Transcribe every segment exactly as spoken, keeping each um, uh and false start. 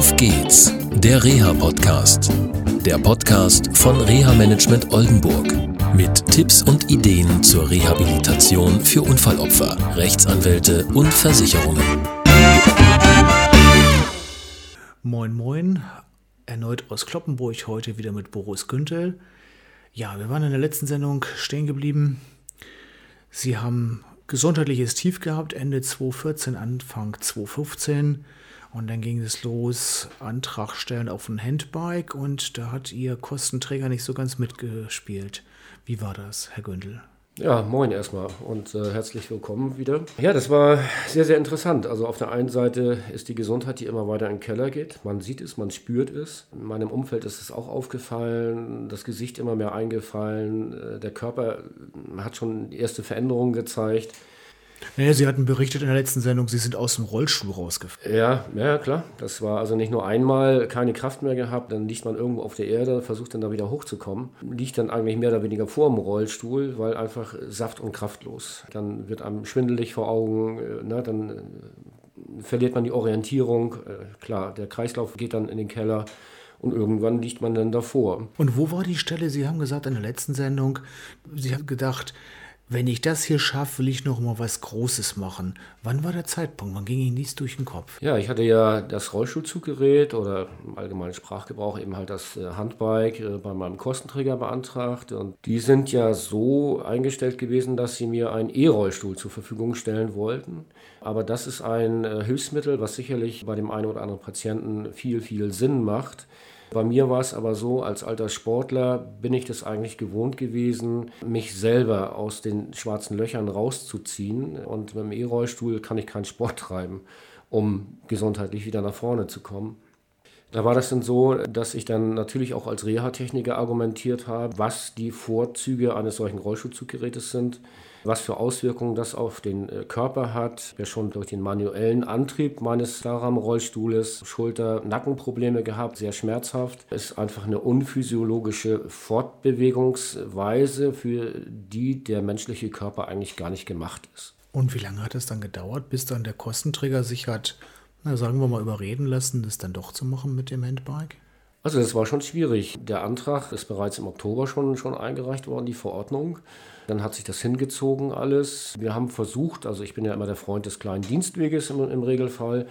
Auf geht's, der Reha-Podcast. Der Podcast von Reha-Management Oldenburg. Mit Tipps und Ideen zur Rehabilitation für Unfallopfer, Rechtsanwälte und Versicherungen. Moin, moin. Erneut aus Cloppenburg, heute wieder mit Boris Günther. Ja, wir waren in der letzten Sendung stehen geblieben. Sie haben gesundheitliches Tief gehabt, Ende zweitausendvierzehn, Anfang zweitausendfünfzehn. Und dann ging es los, Antrag stellen auf ein Handbike, und da hat Ihr Kostenträger nicht so ganz mitgespielt. Wie war das, Herr Gündel? Ja, moin erstmal und äh, herzlich willkommen wieder. Ja, das war sehr, sehr interessant. Also auf der einen Seite ist die Gesundheit, die immer weiter in den Keller geht. Man sieht es, man spürt es. In meinem Umfeld ist es auch aufgefallen, das Gesicht immer mehr eingefallen. Der Körper hat schon erste Veränderungen gezeigt. Naja, Sie hatten berichtet in der letzten Sendung, Sie sind aus dem Rollstuhl rausgefallen. Ja, ja, klar. Das war also nicht nur einmal, keine Kraft mehr gehabt, dann liegt man irgendwo auf der Erde, versucht dann da wieder hochzukommen, liegt dann eigentlich mehr oder weniger vor dem Rollstuhl, weil einfach saft- und kraftlos. Dann wird einem schwindelig vor Augen, ne, dann verliert man die Orientierung. Klar, der Kreislauf geht dann in den Keller. Und irgendwann liegt man dann davor. Und wo war die Stelle? Sie haben gesagt in der letzten Sendung, Sie haben gedacht, wenn ich das hier schaffe, will ich noch mal was Großes machen. Wann war der Zeitpunkt? Wann ging Ihnen dies durch den Kopf? Ja, ich hatte ja das Rollstuhlzuggerät oder im allgemeinen Sprachgebrauch eben halt das Handbike bei meinem Kostenträger beantragt. Und die sind ja so eingestellt gewesen, dass sie mir einen E-Rollstuhl zur Verfügung stellen wollten. Aber das ist ein Hilfsmittel, was sicherlich bei dem einen oder anderen Patienten viel, viel Sinn macht. Bei mir war es aber so, als alter Sportler bin ich das eigentlich gewohnt gewesen, mich selber aus den schwarzen Löchern rauszuziehen. Und mit dem E-Rollstuhl kann ich keinen Sport treiben, um gesundheitlich wieder nach vorne zu kommen. Da war das dann so, dass ich dann natürlich auch als Reha-Techniker argumentiert habe, was die Vorzüge eines solchen Rollstuhlzuggerätes sind, was für Auswirkungen das auf den Körper hat. Wer schon durch den manuellen Antrieb meines Darm-Rollstuhles Schulter-, Nackenprobleme gehabt, sehr schmerzhaft. Es ist einfach eine unphysiologische Fortbewegungsweise, für die der menschliche Körper eigentlich gar nicht gemacht ist. Und wie lange hat es dann gedauert, bis dann der Kostenträger sich hat, na, sagen wir mal, überreden lassen, das dann doch zu machen mit dem Handbike? Also das war schon schwierig. Der Antrag ist bereits im Oktober schon, schon eingereicht worden, die Verordnung. Dann hat sich das hingezogen alles. Wir haben versucht, also ich bin ja immer der Freund des kleinen Dienstweges im, im Regelfall,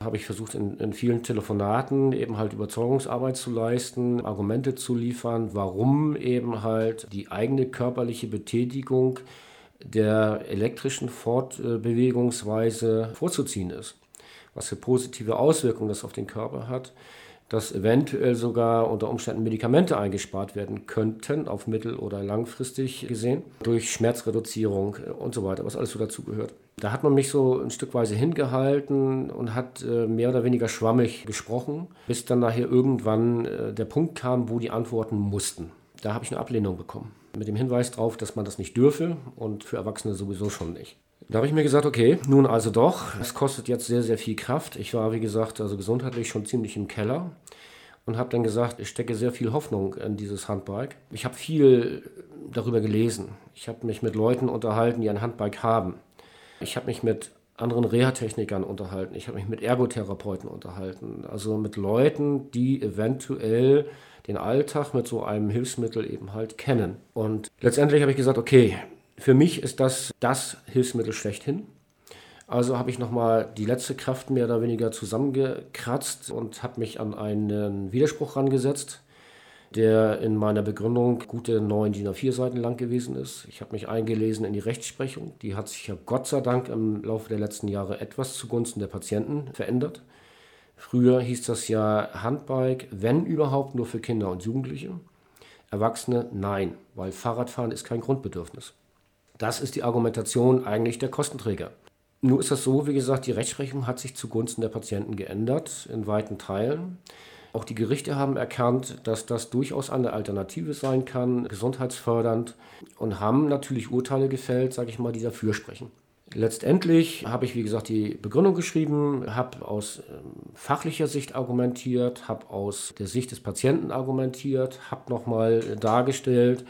habe ich versucht, in, in vielen Telefonaten eben halt Überzeugungsarbeit zu leisten, Argumente zu liefern, warum eben halt die eigene körperliche Betätigung der elektrischen Fortbewegungsweise vorzuziehen ist. Was für positive Auswirkungen das auf den Körper hat, dass eventuell sogar unter Umständen Medikamente eingespart werden könnten, auf mittel- oder langfristig gesehen, durch Schmerzreduzierung und so weiter, was alles so dazu gehört. Da hat man mich so ein Stück weise hingehalten und hat mehr oder weniger schwammig gesprochen, bis dann nachher irgendwann der Punkt kam, wo die antworten mussten. Da habe ich eine Ablehnung bekommen, mit dem Hinweis darauf, dass man das nicht dürfe und für Erwachsene sowieso schon nicht. Da habe ich mir gesagt, okay, nun also doch, es kostet jetzt sehr, sehr viel Kraft. Ich war, wie gesagt, also gesundheitlich schon ziemlich im Keller und habe dann gesagt, ich stecke sehr viel Hoffnung in dieses Handbike. Ich habe viel darüber gelesen. Ich habe mich mit Leuten unterhalten, die ein Handbike haben. Ich habe mich mit anderen Reha-Technikern unterhalten. Ich habe mich mit Ergotherapeuten unterhalten. Also mit Leuten, die eventuell den Alltag mit so einem Hilfsmittel eben halt kennen. Und letztendlich habe ich gesagt, okay, für mich ist das das Hilfsmittel schlechthin. Also habe ich nochmal die letzte Kraft mehr oder weniger zusammengekratzt und habe mich an einen Widerspruch rangesetzt, der in meiner Begründung gute neun D I N A vier Seiten lang gewesen ist. Ich habe mich eingelesen in die Rechtsprechung. Die hat sich ja Gott sei Dank im Laufe der letzten Jahre etwas zugunsten der Patienten verändert. Früher hieß das ja Handbike, wenn überhaupt, nur für Kinder und Jugendliche. Erwachsene, nein, weil Fahrradfahren ist kein Grundbedürfnis. Das ist die Argumentation eigentlich der Kostenträger. Nur ist das so, wie gesagt, die Rechtsprechung hat sich zugunsten der Patienten geändert, in weiten Teilen. Auch die Gerichte haben erkannt, dass das durchaus eine Alternative sein kann, gesundheitsfördernd, und haben natürlich Urteile gefällt, sage ich mal, die dafür sprechen. Letztendlich habe ich, wie gesagt, die Begründung geschrieben, habe aus fachlicher Sicht argumentiert, habe aus der Sicht des Patienten argumentiert, habe nochmal dargestellt,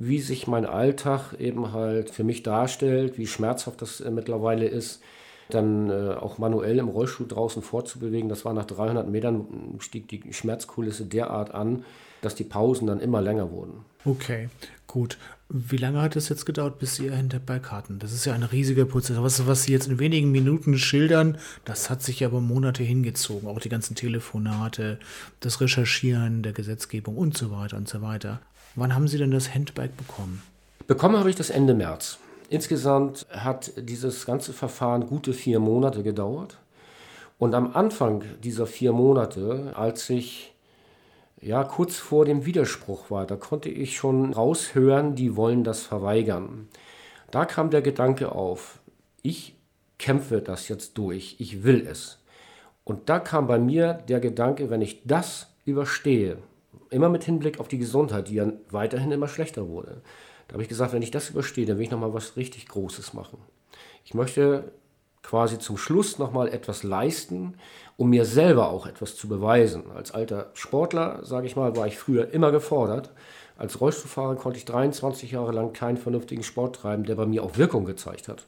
wie sich mein Alltag eben halt für mich darstellt, wie schmerzhaft das mittlerweile ist, dann äh, auch manuell im Rollstuhl draußen fortzubewegen. Das war nach dreihundert Metern, stieg die Schmerzkulisse derart an, dass die Pausen dann immer länger wurden. Okay, gut. Wie lange hat es jetzt gedauert, bis ihr Handicap hatten? Das ist ja ein riesiger Prozess. Was, was Sie jetzt in wenigen Minuten schildern, das hat sich ja über Monate hingezogen. Auch die ganzen Telefonate, das Recherchieren der Gesetzgebung und so weiter und so weiter. Wann haben Sie denn das Handbike bekommen? Bekommen habe ich das Ende März. Insgesamt hat dieses ganze Verfahren gute vier Monate gedauert. Und am Anfang dieser vier Monate, als ich ja kurz vor dem Widerspruch war, da konnte ich schon raushören, die wollen das verweigern. Da kam der Gedanke auf, ich kämpfe das jetzt durch, ich will es. Und da kam bei mir der Gedanke, wenn ich das überstehe, immer mit Hinblick auf die Gesundheit, die ja weiterhin immer schlechter wurde. Da habe ich gesagt, wenn ich das überstehe, dann will ich nochmal was richtig Großes machen. Ich möchte quasi zum Schluss nochmal etwas leisten, um mir selber auch etwas zu beweisen. Als alter Sportler, sage ich mal, war ich früher immer gefordert. Als Rollstuhlfahrer konnte ich dreiundzwanzig Jahre lang keinen vernünftigen Sport treiben, der bei mir auch Wirkung gezeigt hat.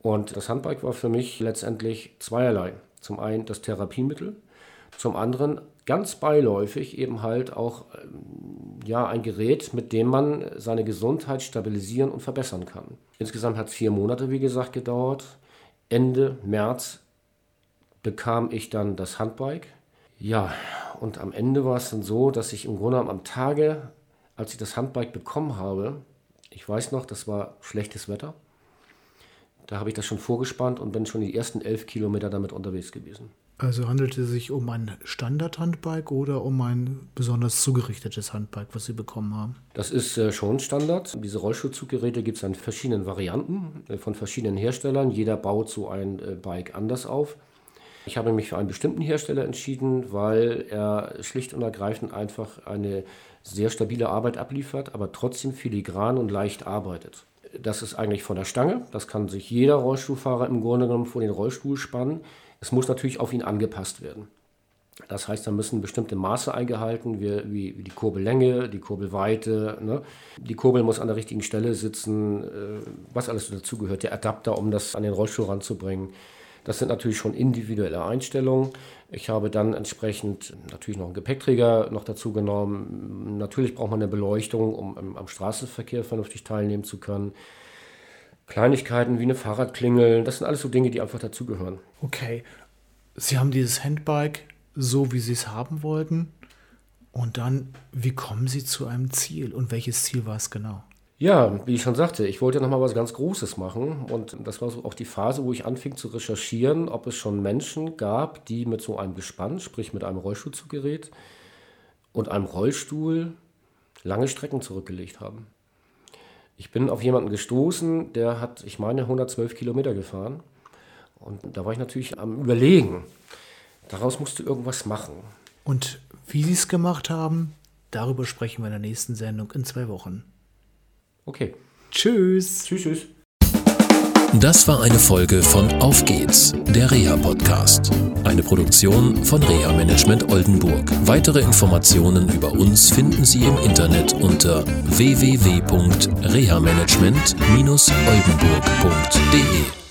Und das Handbike war für mich letztendlich zweierlei. Zum einen das Therapiemittel, zum anderen ganz beiläufig eben halt auch ja, ein Gerät, mit dem man seine Gesundheit stabilisieren und verbessern kann. Insgesamt hat es vier Monate, wie gesagt, gedauert. Ende März bekam ich dann das Handbike. Ja, und am Ende war es dann so, dass ich im Grunde am Tage, als ich das Handbike bekommen habe, ich weiß noch, das war schlechtes Wetter, da habe ich das schon vorgespannt und bin schon die ersten elf Kilometer damit unterwegs gewesen. Also handelte es sich um ein Standard-Handbike oder um ein besonders zugerichtetes Handbike, was Sie bekommen haben? Das ist äh, schon Standard. Diese Rollstuhlzuggeräte gibt es in verschiedenen Varianten, äh, von verschiedenen Herstellern. Jeder baut so ein äh, Bike anders auf. Ich habe mich für einen bestimmten Hersteller entschieden, weil er schlicht und ergreifend einfach eine sehr stabile Arbeit abliefert, aber trotzdem filigran und leicht arbeitet. Das ist eigentlich von der Stange. Das kann sich jeder Rollstuhlfahrer im Grunde genommen vor den Rollstuhl spannen. Es muss natürlich auf ihn angepasst werden. Das heißt, da müssen bestimmte Maße eingehalten, wie, wie, wie die Kurbellänge, die Kurbelweite. Ne? Die Kurbel muss an der richtigen Stelle sitzen, äh, was alles dazugehört. Der Adapter, um das an den Rollstuhl ranzubringen. Das sind natürlich schon individuelle Einstellungen. Ich habe dann entsprechend natürlich noch einen Gepäckträger noch dazu genommen. Natürlich braucht man eine Beleuchtung, um am Straßenverkehr vernünftig teilnehmen zu können. Kleinigkeiten wie eine Fahrradklingel, das sind alles so Dinge, die einfach dazugehören. Okay, Sie haben dieses Handbike so, wie Sie es haben wollten. Und dann, wie kommen Sie zu einem Ziel? Und welches Ziel war es genau? Ja, wie ich schon sagte, ich wollte nochmal was ganz Großes machen und das war so auch die Phase, wo ich anfing zu recherchieren, ob es schon Menschen gab, die mit so einem Gespann, sprich mit einem Rollstuhlzuggerät und einem Rollstuhl lange Strecken zurückgelegt haben. Ich bin auf jemanden gestoßen, der hat, ich meine, hundertzwölf Kilometer gefahren und da war ich natürlich am Überlegen, daraus musst du irgendwas machen. Und wie sie es gemacht haben, darüber sprechen wir in der nächsten Sendung in zwei Wochen. Okay. Tschüss. Tschüss, tschüss. Das war eine Folge von Auf geht's, der Reha-Podcast. Eine Produktion von Reha-Management Oldenburg. Weitere Informationen über uns finden Sie im Internet unter w w w Punkt reha Bindestrich oldenburg Punkt d e.